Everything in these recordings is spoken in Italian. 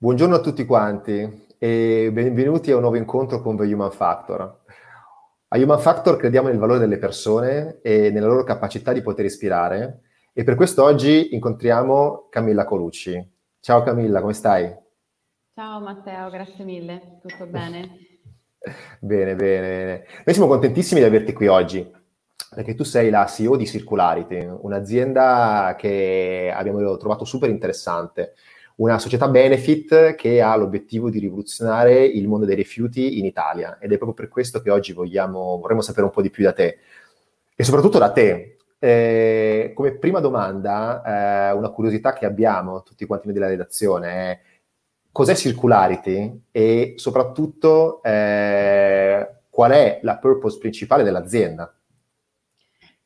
Buongiorno a tutti quanti e benvenuti a un nuovo incontro con The Human Factor. A Human Factor crediamo nel valore delle persone e nella loro capacità di poter ispirare e per questo oggi incontriamo Camilla Colucci. Ciao Camilla, come stai? Ciao Matteo, grazie mille, tutto bene? Bene. Noi siamo contentissimi di averti qui oggi perché tu sei la CEO di Circularity, un'azienda che abbiamo trovato super interessante. Una società benefit che ha l'obiettivo di rivoluzionare il mondo dei rifiuti in Italia ed è proprio per questo che oggi vorremmo sapere un po' di più da te e soprattutto da te. Come prima domanda, una curiosità che abbiamo tutti quanti noi della redazione è cos'è Circularity e soprattutto qual è la purpose principale dell'azienda?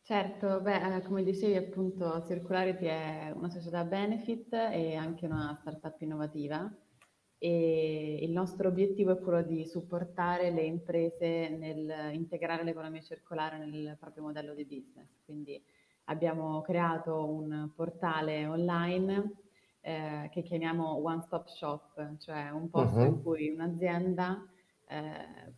Certo, come dicevi appunto Circularity è una società benefit e anche una startup innovativa e il nostro obiettivo è quello di supportare le imprese nel integrare l'economia circolare nel proprio modello di business. Quindi abbiamo creato un portale online che chiamiamo One Stop Shop, cioè un posto in cui un'azienda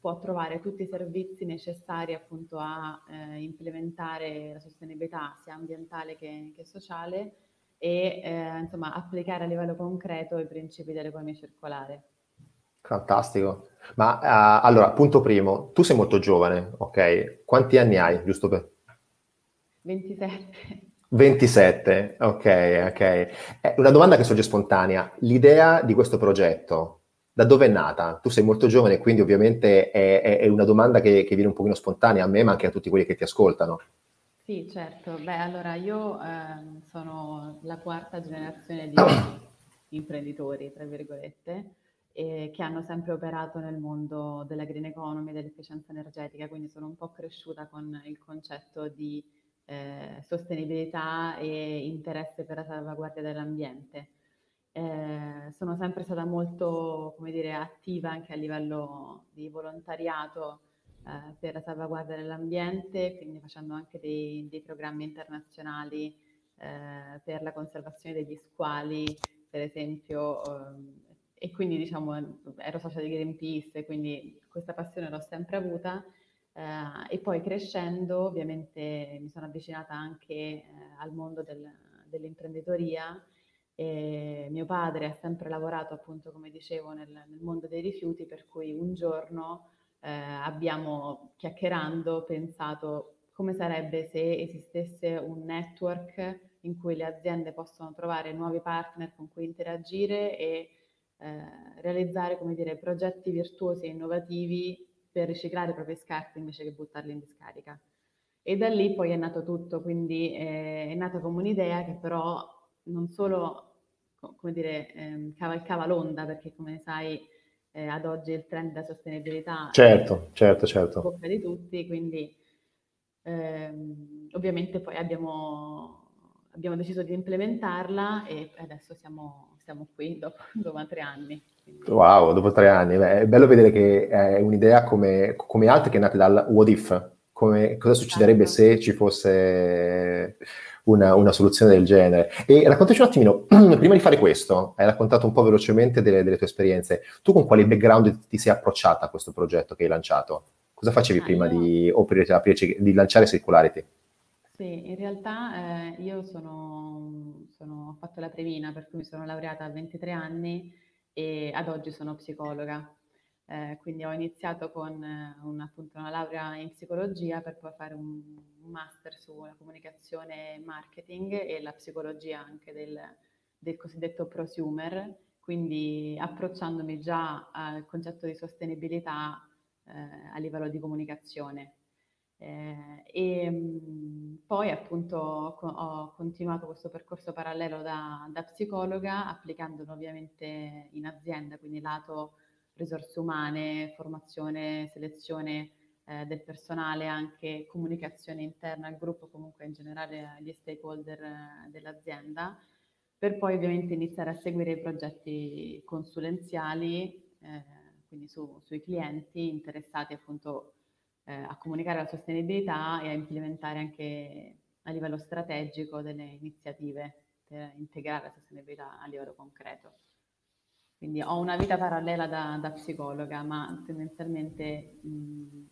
può trovare tutti i servizi necessari appunto a implementare la sostenibilità sia ambientale che sociale e insomma applicare a livello concreto i principi dell'economia circolare. Fantastico. Ma allora, punto primo, tu sei molto giovane, ok? Quanti anni hai, giusto per? 27. 27, ok. Una domanda che sorge spontanea. L'idea di questo progetto, da dove è nata? Tu sei molto giovane, quindi ovviamente è una domanda che viene un pochino spontanea a me, ma anche a tutti quelli che ti ascoltano. Sì, certo. Allora io sono la quarta generazione di imprenditori, tra virgolette, che hanno sempre operato nel mondo della green economy, dell'efficienza energetica, quindi sono un po' cresciuta con il concetto di sostenibilità e interesse per la salvaguardia dell'ambiente. Sono sempre stata molto, attiva anche a livello di volontariato per la salvaguardia dell'ambiente, quindi facendo anche dei programmi internazionali per la conservazione degli squali, per esempio, e quindi ero socia di Greenpeace, quindi questa passione l'ho sempre avuta e poi crescendo ovviamente mi sono avvicinata anche al mondo dell'imprenditoria. E mio padre ha sempre lavorato appunto come dicevo nel mondo dei rifiuti, per cui un giorno abbiamo chiacchierando pensato come sarebbe se esistesse un network in cui le aziende possono trovare nuovi partner con cui interagire e realizzare progetti virtuosi e innovativi per riciclare i propri scarti invece che buttarli in discarica. E da lì poi è nato tutto, quindi è nata come un'idea che però non solo cavalcava l'onda, perché come sai ad oggi il trend della sostenibilità certo. è in bocca di tutti, quindi ovviamente poi abbiamo deciso di implementarla e adesso siamo qui dopo 3 anni. Quindi. Wow, dopo 3 anni, è bello vedere che è un'idea come altre che è nata dal what if, cosa succederebbe se ci fosse una soluzione del genere. E raccontaci un attimino, prima di fare questo, hai raccontato un po' velocemente delle tue esperienze. Tu con quale background ti sei approcciata a questo progetto che hai lanciato? Cosa facevi prima di lanciare Circularity? Sì, in realtà io ho fatto la previna, per cui mi sono laureata a 23 anni e ad oggi sono psicologa. Quindi ho iniziato con una laurea in psicologia per poi fare un master sulla comunicazione e marketing e la psicologia anche del cosiddetto prosumer, quindi approcciandomi già al concetto di sostenibilità a livello di comunicazione. Poi appunto ho continuato questo percorso parallelo da psicologa, applicandolo ovviamente in azienda, quindi lato risorse umane, formazione, selezione del personale, anche comunicazione interna al gruppo, comunque in generale agli stakeholder dell'azienda, per poi ovviamente iniziare a seguire i progetti consulenziali, quindi sui clienti interessati appunto a comunicare la sostenibilità e a implementare anche a livello strategico delle iniziative per integrare la sostenibilità a livello concreto. Quindi ho una vita parallela da psicologa, ma tendenzialmente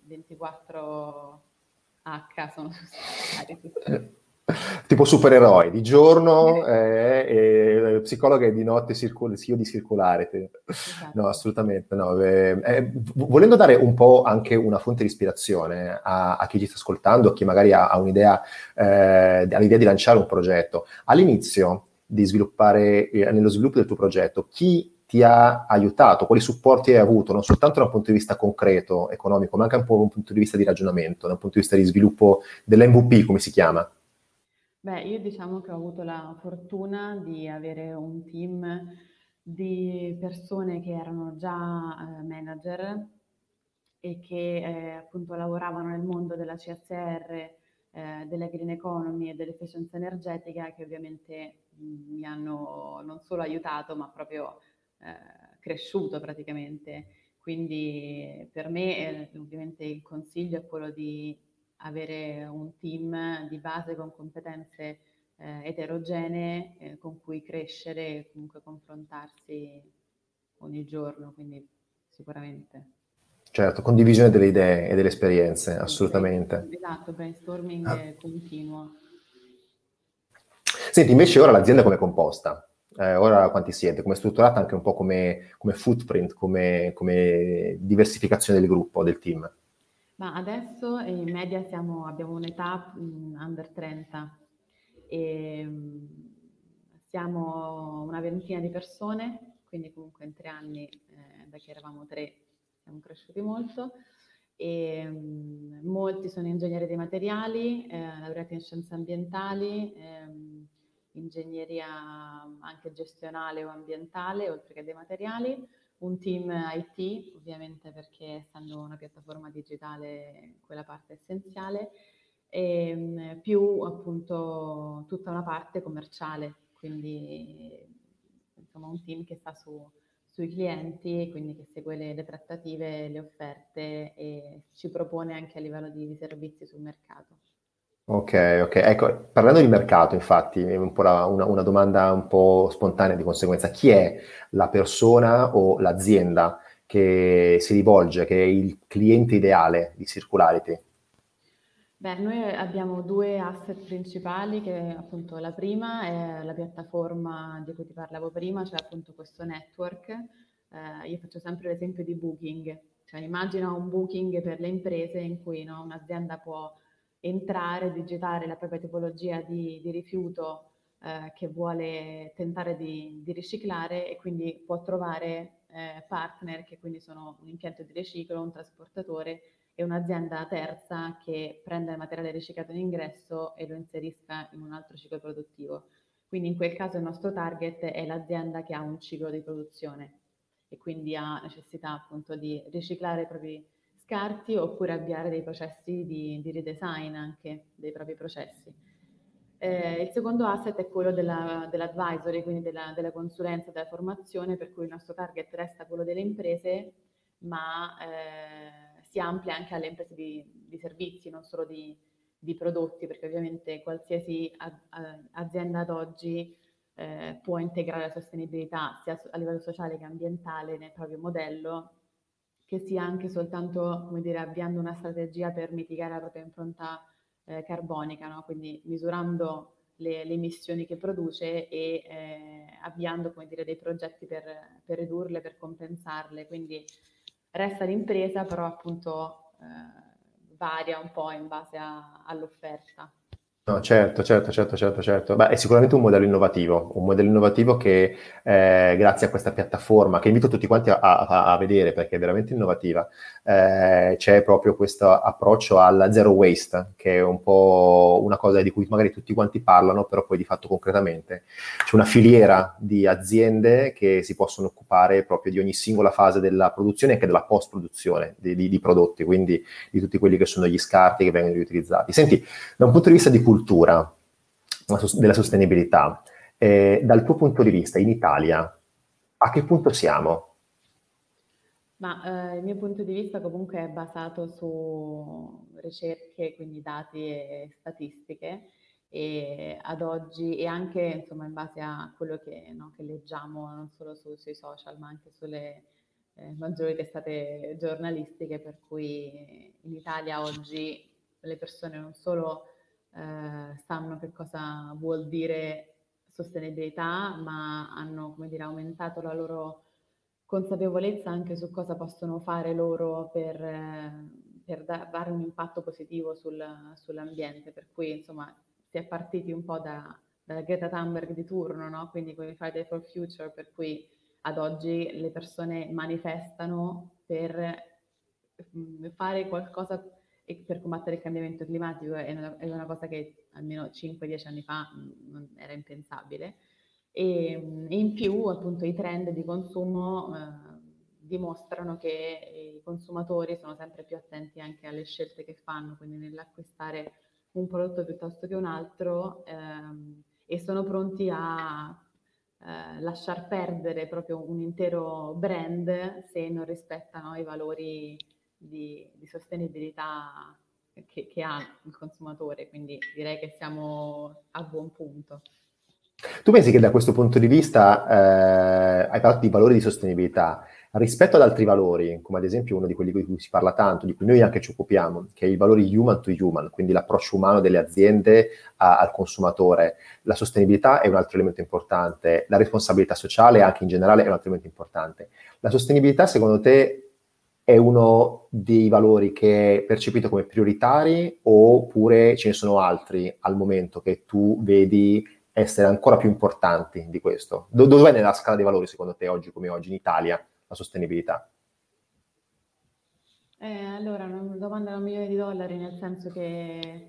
24/7 sono su stazione. Tipo supereroi, di giorno psicologa e di notte CEO di Circularity. Esatto. No, assolutamente. No. Volendo dare un po' anche una fonte di ispirazione a chi ci sta ascoltando, a chi magari ha un'idea, all'idea di lanciare un progetto, all'inizio di sviluppare, nello sviluppo del tuo progetto, chi ti ha aiutato, quali supporti hai avuto, non soltanto da un punto di vista concreto, economico, ma anche un po' da un punto di vista di ragionamento, da un punto di vista di sviluppo dell'MVP, come si chiama? Beh, io diciamo che ho avuto la fortuna di avere un team di persone che erano già manager e che appunto lavoravano nel mondo della CSR, della Green Economy e dell'efficienza energetica, che ovviamente mi hanno non solo aiutato ma proprio cresciuto praticamente. Quindi per me ovviamente il consiglio è quello di avere un team di base con competenze eterogenee con cui crescere e comunque confrontarsi ogni giorno, quindi sicuramente. Certo, condivisione delle idee e delle esperienze, assolutamente. Esatto, brainstorming continuo. Senti, invece ora l'azienda come è composta? Ora quanti siete? Come è strutturata anche un po' come footprint, come diversificazione del gruppo, del team? Ma adesso in media abbiamo un'età under 30 e siamo una ventina di persone, quindi comunque in 3 anni, da che eravamo 3, siamo cresciuti molto e molti sono ingegneri dei materiali, laureati in scienze ambientali, ingegneria anche gestionale o ambientale, oltre che dei materiali. Un team IT, ovviamente, perché essendo una piattaforma digitale quella parte è essenziale, e più appunto tutta una parte commerciale, quindi insomma un team che sta sui clienti, quindi che segue le trattative, le offerte e ci propone anche a livello di servizi sul mercato. Ok. Ecco, parlando di mercato, infatti, è un po' una domanda un po' spontanea di conseguenza. Chi è la persona o l'azienda che si rivolge, che è il cliente ideale di Circularity? Beh, noi abbiamo 2 asset principali, che appunto la prima è la piattaforma di cui ti parlavo prima, cioè appunto questo network. Io faccio sempre l'esempio di Booking, cioè immagina un Booking per le imprese in cui un'azienda può entrare, digitare la propria tipologia di rifiuto che vuole tentare di riciclare e quindi può trovare partner che quindi sono un impianto di riciclo, un trasportatore e un'azienda terza che prenda il materiale riciclato in ingresso e lo inserisca in un altro ciclo produttivo. Quindi in quel caso il nostro target è l'azienda che ha un ciclo di produzione e quindi ha necessità appunto di riciclare i propri scarti oppure avviare dei processi di redesign anche dei propri processi. Il secondo asset è quello dell'advisory, quindi della consulenza, della formazione, per cui il nostro target resta quello delle imprese, ma si amplia anche alle imprese di servizi, non solo di prodotti, perché ovviamente qualsiasi azienda ad oggi può integrare la sostenibilità sia a livello sociale che ambientale nel proprio modello, che sia anche soltanto, come dire, avviando una strategia per mitigare la propria impronta carbonica, quindi misurando le emissioni che produce e avviando, come dire, dei progetti per ridurle, per compensarle. Quindi resta l'impresa, però appunto varia un po' in base all'offerta. No, certo. Beh, è sicuramente un modello innovativo che grazie a questa piattaforma, che invito tutti quanti a vedere perché è veramente innovativa, c'è proprio questo approccio alla zero waste, che è un po' una cosa di cui magari tutti quanti parlano, però poi di fatto concretamente c'è una filiera di aziende che si possono occupare proprio di ogni singola fase della produzione e anche della post-produzione di prodotti, quindi di tutti quelli che sono gli scarti che vengono riutilizzati. Senti, da un punto di vista di cultura, della sostenibilità, dal tuo punto di vista in Italia a che punto siamo? Ma il mio punto di vista comunque è basato su ricerche, quindi dati e statistiche e ad oggi, e anche insomma in base a quello che, no, che leggiamo non solo sui social ma anche sulle maggiori testate giornalistiche, per cui in Italia oggi le persone non solo sanno che cosa vuol dire sostenibilità, ma hanno, come dire, aumentato la loro consapevolezza anche su cosa possono fare loro per dare un impatto positivo sull'ambiente, per cui insomma si è partiti un po' dalla Greta Thunberg di turno, no? Quindi con i Friday for Future, per cui ad oggi le persone manifestano per fare qualcosa per combattere il cambiamento climatico, è una cosa che almeno 5-10 anni fa non era impensabile, e in più appunto i trend di consumo dimostrano che i consumatori sono sempre più attenti anche alle scelte che fanno, quindi nell'acquistare un prodotto piuttosto che un altro, e sono pronti a lasciar perdere proprio un intero brand se non rispettano i valori di sostenibilità che ha il consumatore, quindi direi che siamo a buon punto. Tu pensi che da questo punto di vista, hai parlato di valori di sostenibilità, rispetto ad altri valori, come ad esempio uno di quelli di cui si parla tanto, di cui noi anche ci occupiamo, che è i valori human to human, quindi l'approccio umano delle aziende al consumatore, la sostenibilità è un altro elemento importante, la responsabilità sociale anche in generale è un altro elemento importante. La sostenibilità secondo te è uno dei valori che è percepito come prioritari, oppure ce ne sono altri al momento che tu vedi essere ancora più importanti di questo? Dov'è nella scala dei valori, secondo te, oggi come oggi in Italia, la sostenibilità? Allora, una domanda da $1.000.000, nel senso che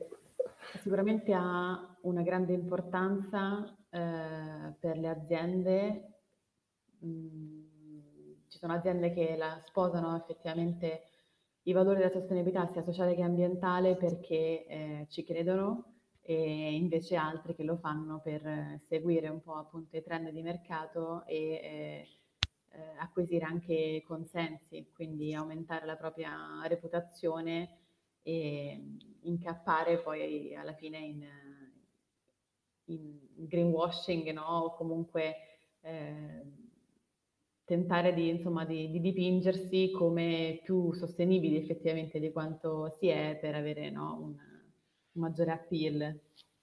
sicuramente ha una grande importanza per le aziende. Ci sono aziende che la sposano effettivamente, i valori della sostenibilità sia sociale che ambientale, perché ci credono, e invece altri che lo fanno per seguire un po' appunto i trend di mercato e acquisire anche consensi, quindi aumentare la propria reputazione e incappare poi alla fine in greenwashing, no? O comunque tentare di dipingersi come più sostenibili effettivamente di quanto si è, per avere, no, un maggiore appeal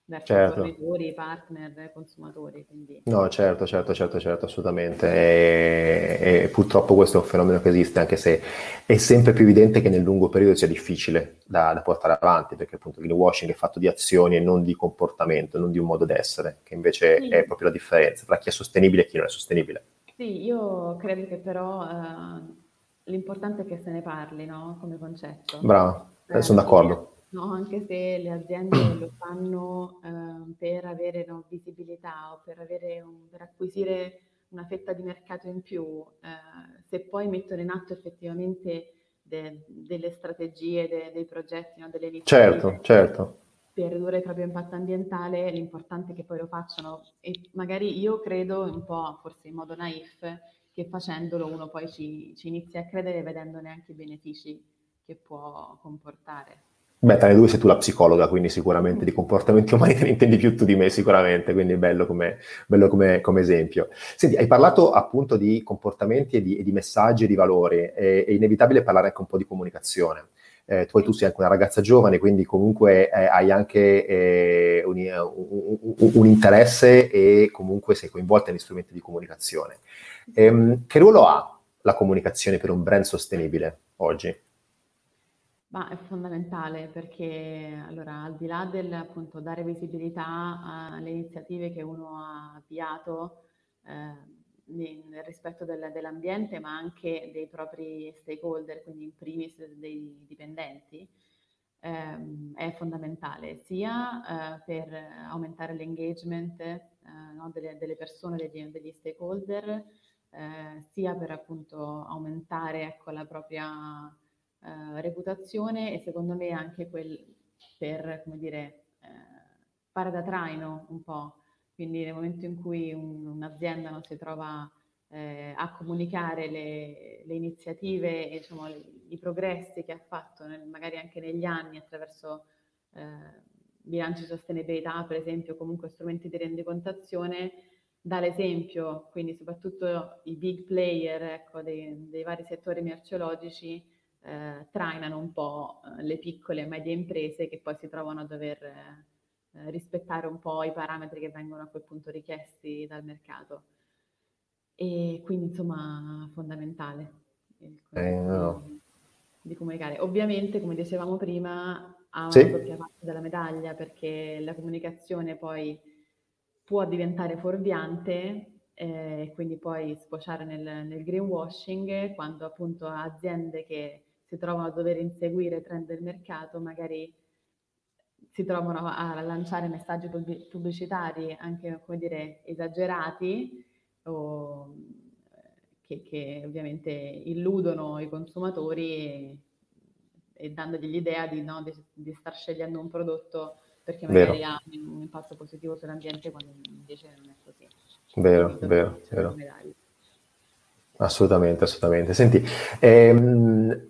verso fornitori, partner, consumatori. Quindi. No, certo, assolutamente. E purtroppo questo è un fenomeno che esiste, anche se è sempre più evidente che nel lungo periodo sia difficile da portare avanti, perché appunto il greenwashing è fatto di azioni e non di comportamento, non di un modo d'essere, che invece è proprio la differenza tra chi è sostenibile e chi non è sostenibile. Sì, io credo che però l'importante è che se ne parli, no? Come concetto. Bravo, sono d'accordo. No, anche se le aziende lo fanno per avere, no, visibilità o per acquisire una fetta di mercato in più, se poi mettono in atto effettivamente delle strategie, dei progetti, no, delle iniziative, certo. Per ridurre il proprio impatto ambientale, l'importante è che poi lo facciano. E magari io credo un po', forse in modo naif, che facendolo uno poi ci inizia a credere, vedendone anche i benefici che può comportare. Beh, tra le due sei tu la psicologa, quindi sicuramente di comportamenti umani te ne intendi più tu di me sicuramente, quindi è bello come esempio. Senti, hai parlato appunto di comportamenti e di messaggi e di valori, è inevitabile parlare anche un po' di comunicazione. Tu sei anche una ragazza giovane, quindi comunque hai anche un interesse e comunque sei coinvolta negli strumenti di comunicazione. Che ruolo ha la comunicazione per un brand sostenibile oggi? Ma è fondamentale, perché allora, al di là del appunto dare visibilità alle iniziative che uno ha avviato nel rispetto dell'ambiente, ma anche dei propri stakeholder, quindi in primis dei dipendenti, è fondamentale sia per aumentare l'engagement no, delle persone, degli stakeholder, sia per appunto aumentare, ecco, la propria reputazione, e secondo me anche per, come dire, fare da traino un po', quindi nel momento in cui un'azienda non si trova a comunicare le iniziative e, diciamo, i progressi che ha fatto magari anche negli anni attraverso bilanci di sostenibilità, per esempio, comunque strumenti di rendicontazione, dà l'esempio, quindi soprattutto i big player, ecco, dei vari settori merceologici trainano un po' le piccole e medie imprese che poi si trovano a dover rispettare un po' i parametri che vengono a quel punto richiesti dal mercato. E quindi, insomma, fondamentale il di comunicare. Ovviamente, come dicevamo prima, ha una doppia parte della medaglia, perché la comunicazione poi può diventare fuorviante e quindi poi sfociare nel greenwashing, quando appunto aziende che si trovano a dover inseguire trend del mercato magari si trovano a lanciare messaggi pubblicitari anche, come dire, esagerati o che ovviamente illudono i consumatori e dandogli l'idea di star scegliendo un prodotto perché magari ha un impatto positivo sull'ambiente, quando invece non è così. Vero. Assolutamente. Senti,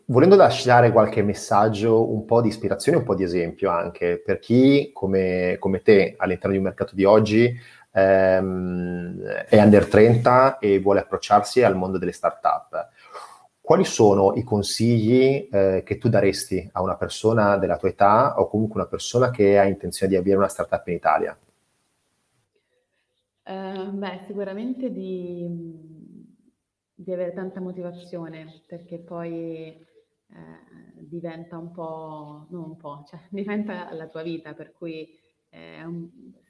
volendo lasciare qualche messaggio, un po' di ispirazione, un po' di esempio anche, per chi come te all'interno di un mercato di oggi è under 30 e vuole approcciarsi al mondo delle start-up, quali sono i consigli che tu daresti a una persona della tua età o comunque una persona che ha intenzione di avviare una startup in Italia? Sicuramente di avere tanta motivazione, perché poi diventa diventa la tua vita, per cui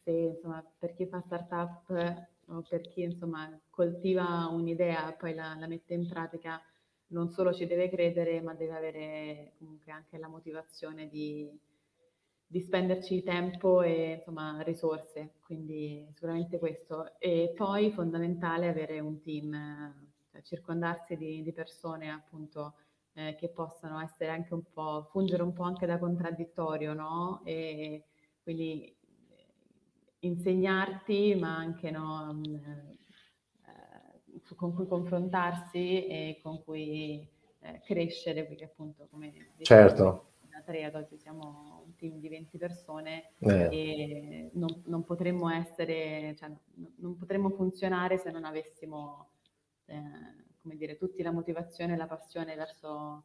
se, insomma, per chi fa startup o per chi, insomma, coltiva un'idea e poi la mette in pratica, non solo ci deve credere, ma deve avere comunque anche la motivazione di spenderci tempo e, insomma, risorse. Quindi sicuramente questo. E poi fondamentale avere un team, cioè circondarsi di persone, appunto, che possano essere anche un po', fungere un po' anche da contraddittorio, no? E quindi insegnarti, ma anche con cui confrontarsi e con cui crescere, perché appunto, come dicevo, da 3 ad oggi siamo un team di 20 persone e non potremmo essere, cioè, non potremmo funzionare se non avessimo tutti la motivazione e la passione verso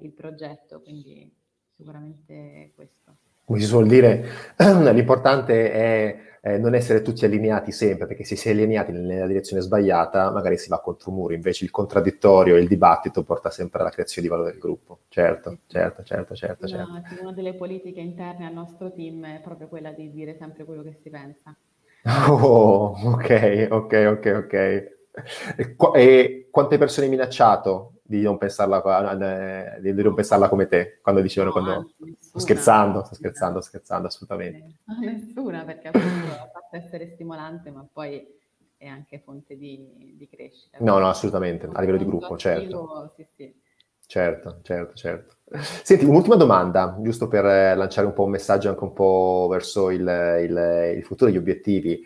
il progetto, quindi sicuramente questo. Come si suol dire, l'importante è non essere tutti allineati sempre, perché se si è allineati nella direzione sbagliata magari si va contro un muro, invece il contraddittorio e il dibattito porta sempre alla creazione di valore del gruppo. Certo. Una delle politiche interne al nostro team è proprio quella di dire sempre quello che si pensa. Oh, ok. E quante persone hai minacciato di non pensarla come te quando dicevano Sto scherzando, assolutamente. Nessuna, perché appunto la parte essere stimolante, ma poi è anche fonte di crescita. No, assolutamente, a livello di gruppo, attivo, certo. Sì. Certo. Senti, un'ultima domanda, giusto per lanciare un po' un messaggio anche un po' verso il futuro, gli obiettivi.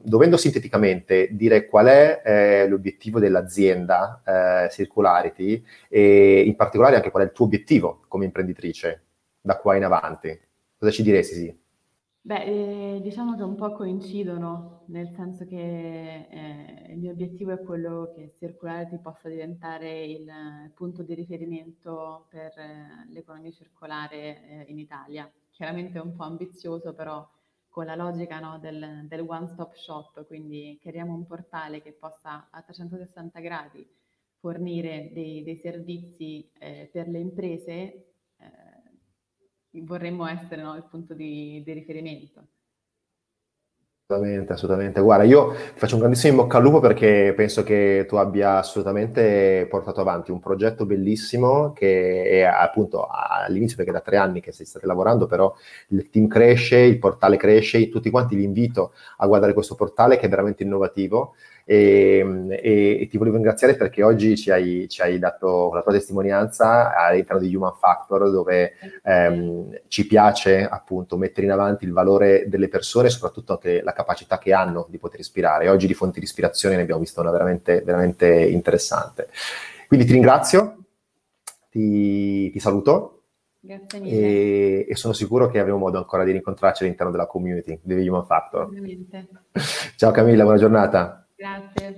Dovendo sinteticamente dire qual è l'obiettivo dell'azienda Circularity e in particolare anche qual è il tuo obiettivo come imprenditrice da qua in avanti, cosa ci diresti? Sì? Diciamo che un po' coincidono, nel senso che il mio obiettivo è quello che Circularity possa diventare il punto di riferimento per l'economia circolare in Italia. Chiaramente è un po' ambizioso, però con la logica del One Stop Shop, quindi creiamo un portale che possa a 360 gradi fornire dei servizi per le imprese. Vorremmo essere il punto di riferimento. Assolutamente. Guarda, io faccio un grandissimo in bocca al lupo, perché penso che tu abbia assolutamente portato avanti un progetto bellissimo che è appunto all'inizio, perché da 3 anni che state lavorando, però il team cresce, il portale cresce, tutti quanti vi invito a guardare questo portale che è veramente innovativo e ti volevo ringraziare perché oggi ci hai dato la tua testimonianza all'interno di Human Factor, dove ci piace appunto mettere in avanti il valore delle persone, soprattutto anche la capacità che hanno di poter ispirare. Oggi di fonti di ispirazione ne abbiamo vista una veramente, veramente interessante. Quindi ti ringrazio, ti saluto Grazie mille. E sono sicuro che avremo modo ancora di rincontrarci all'interno della community di Human Factor. Ciao Camilla, buona giornata. Grazie.